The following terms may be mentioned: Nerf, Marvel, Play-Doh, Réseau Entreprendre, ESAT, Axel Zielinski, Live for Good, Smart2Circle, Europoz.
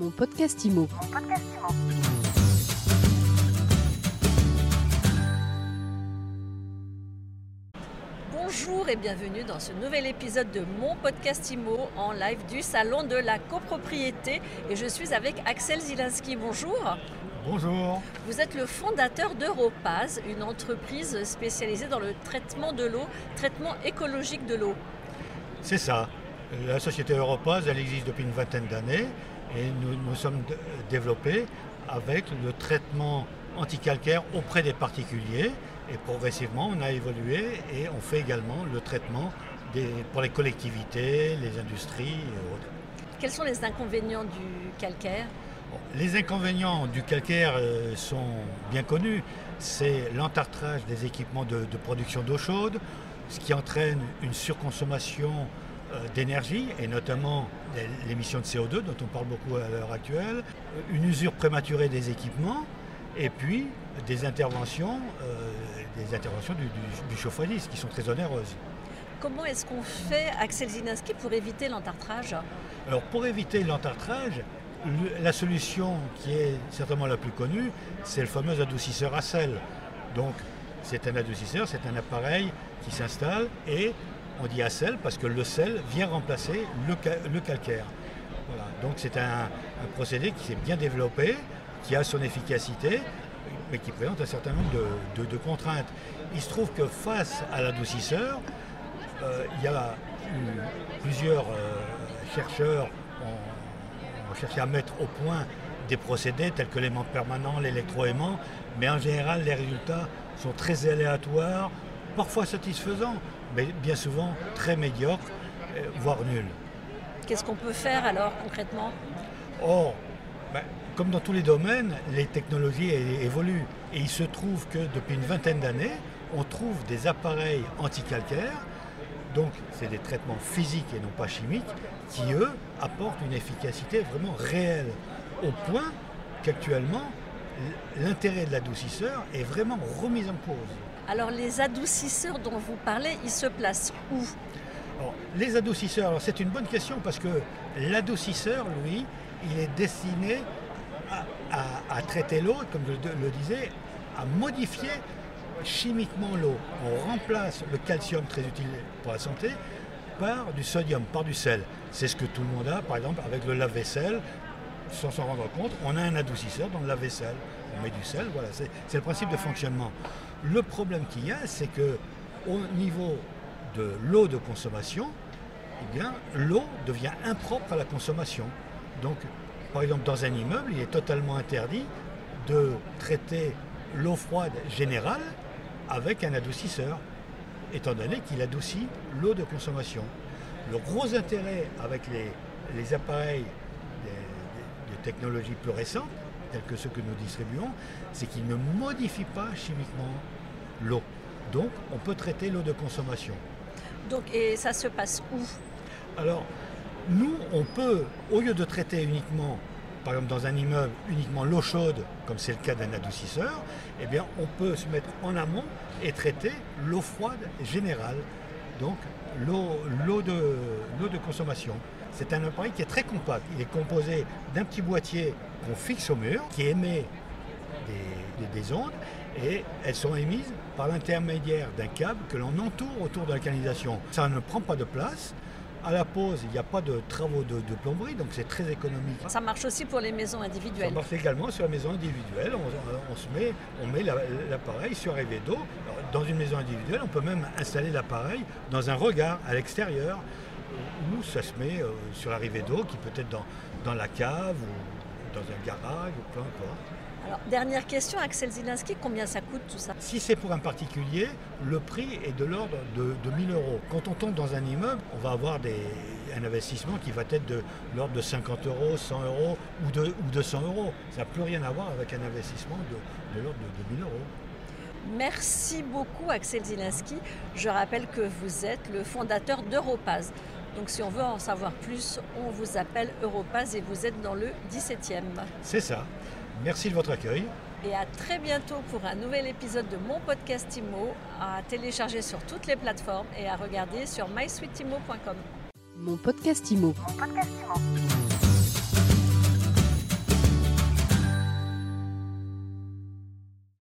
Mon podcast IMO. Bonjour et bienvenue dans ce nouvel épisode de Mon podcast IMO en live du salon de la copropriété. Et je suis avec Axel Zielinski. Bonjour. Bonjour. Vous êtes le fondateur d'Europoz, une entreprise spécialisée dans le traitement de l'eau, traitement écologique de l'eau. C'est ça. La société Europoz, elle existe depuis une vingtaine d'années et nous sommes développés avec le traitement anticalcaire auprès des particuliers et progressivement on a évolué et on fait également le traitement pour les collectivités, les industries et autres. Quels sont les inconvénients du calcaire ? Les inconvénients du calcaire sont bien connus, c'est l'entartrage des équipements de production d'eau chaude, ce qui entraîne une surconsommation d'énergie et notamment l'émission de CO2 dont on parle beaucoup à l'heure actuelle, une usure prématurée des équipements et puis des interventions du chauffagiste qui sont très onéreuses. Comment est-ce qu'on fait, Axel Zielinski, pour éviter l'entartrage ? Alors pour éviter l'entartrage, la solution qui est certainement la plus connue, c'est le fameux adoucisseur à sel. Donc c'est un adoucisseur, c'est un appareil qui s'installe et on dit à sel parce que le sel vient remplacer le calcaire. Voilà. Donc c'est un procédé qui s'est bien développé, qui a son efficacité, mais qui présente un certain nombre de contraintes. Il se trouve que face à l'adoucisseur, il y a eu plusieurs chercheurs ont cherché à mettre au point des procédés tels que l'aimant permanent, l'électroaimant, mais en général les résultats sont très aléatoires, parfois satisfaisants, mais bien souvent très médiocre, voire nul. Qu'est-ce qu'on peut faire alors concrètement ? Or, comme dans tous les domaines, les technologies évoluent. Et il se trouve que depuis une vingtaine d'années, on trouve des appareils anticalcaires, donc c'est des traitements physiques et non pas chimiques, qui eux apportent une efficacité vraiment réelle, au point qu'actuellement, l'intérêt de l'adoucisseur est vraiment remis en cause. Alors les adoucisseurs dont vous parlez, ils se placent où ? Alors, les adoucisseurs, alors c'est une bonne question parce que l'adoucisseur, lui, il est destiné à traiter l'eau, comme je le disais, à modifier chimiquement l'eau. On remplace le calcium très utile pour la santé par du sodium, par du sel. C'est ce que tout le monde a, par exemple, avec le lave-vaisselle. Sans s'en rendre compte, on a un adoucisseur dans le lave-vaisselle. On met du sel, voilà, c'est le principe de fonctionnement. Le problème qu'il y a, c'est qu'au niveau de l'eau de consommation, eh bien, l'eau devient impropre à la consommation. Donc, par exemple, dans un immeuble, il est totalement interdit de traiter l'eau froide générale avec un adoucisseur, étant donné qu'il adoucit l'eau de consommation. Le gros intérêt avec les appareils technologies plus récentes, telles que ceux que nous distribuons, c'est qu'ils ne modifient pas chimiquement l'eau. Donc, on peut traiter l'eau de consommation. Donc, et ça se passe où ? Alors, nous, on peut, au lieu de traiter uniquement, par exemple dans un immeuble, uniquement l'eau chaude, comme c'est le cas d'un adoucisseur, eh bien, on peut se mettre en amont et traiter l'eau froide générale, donc l'eau de consommation. C'est un appareil qui est très compact. Il est composé d'un petit boîtier qu'on fixe au mur, qui émet des ondes, et elles sont émises par l'intermédiaire d'un câble que l'on entoure autour de la canalisation. Ça ne prend pas de place. À la pause, il n'y a pas de travaux de plomberie, donc c'est très économique. Ça marche aussi pour les maisons individuelles. Ça marche également sur les maisons individuelles. On met l'appareil sur un évier d'eau. Dans une maison individuelle, on peut même installer l'appareil dans un regard à l'extérieur. Nous, ça se met sur la rivée d'eau, qui peut être dans la cave ou dans un garage ou peu importe. Alors, dernière question, Axel Zielinski, combien ça coûte tout ça ? Si c'est pour un particulier, le prix est de l'ordre de 1 000 €. Quand on tombe dans un immeuble, on va avoir un investissement qui va être de l'ordre de 50 €, 100 € ou 200 €. Ça n'a plus rien à voir avec un investissement de l'ordre de 1 000 €. Merci beaucoup, Axel Zielinski. Je rappelle que vous êtes le fondateur d'Europoz. Donc si on veut en savoir plus, on vous appelle Europoz et vous êtes dans le 17e. C'est ça. Merci de votre accueil. Et à très bientôt pour un nouvel épisode de mon podcast IMO, à télécharger sur toutes les plateformes et à regarder sur mysweetimo.com. Mon podcast IMO.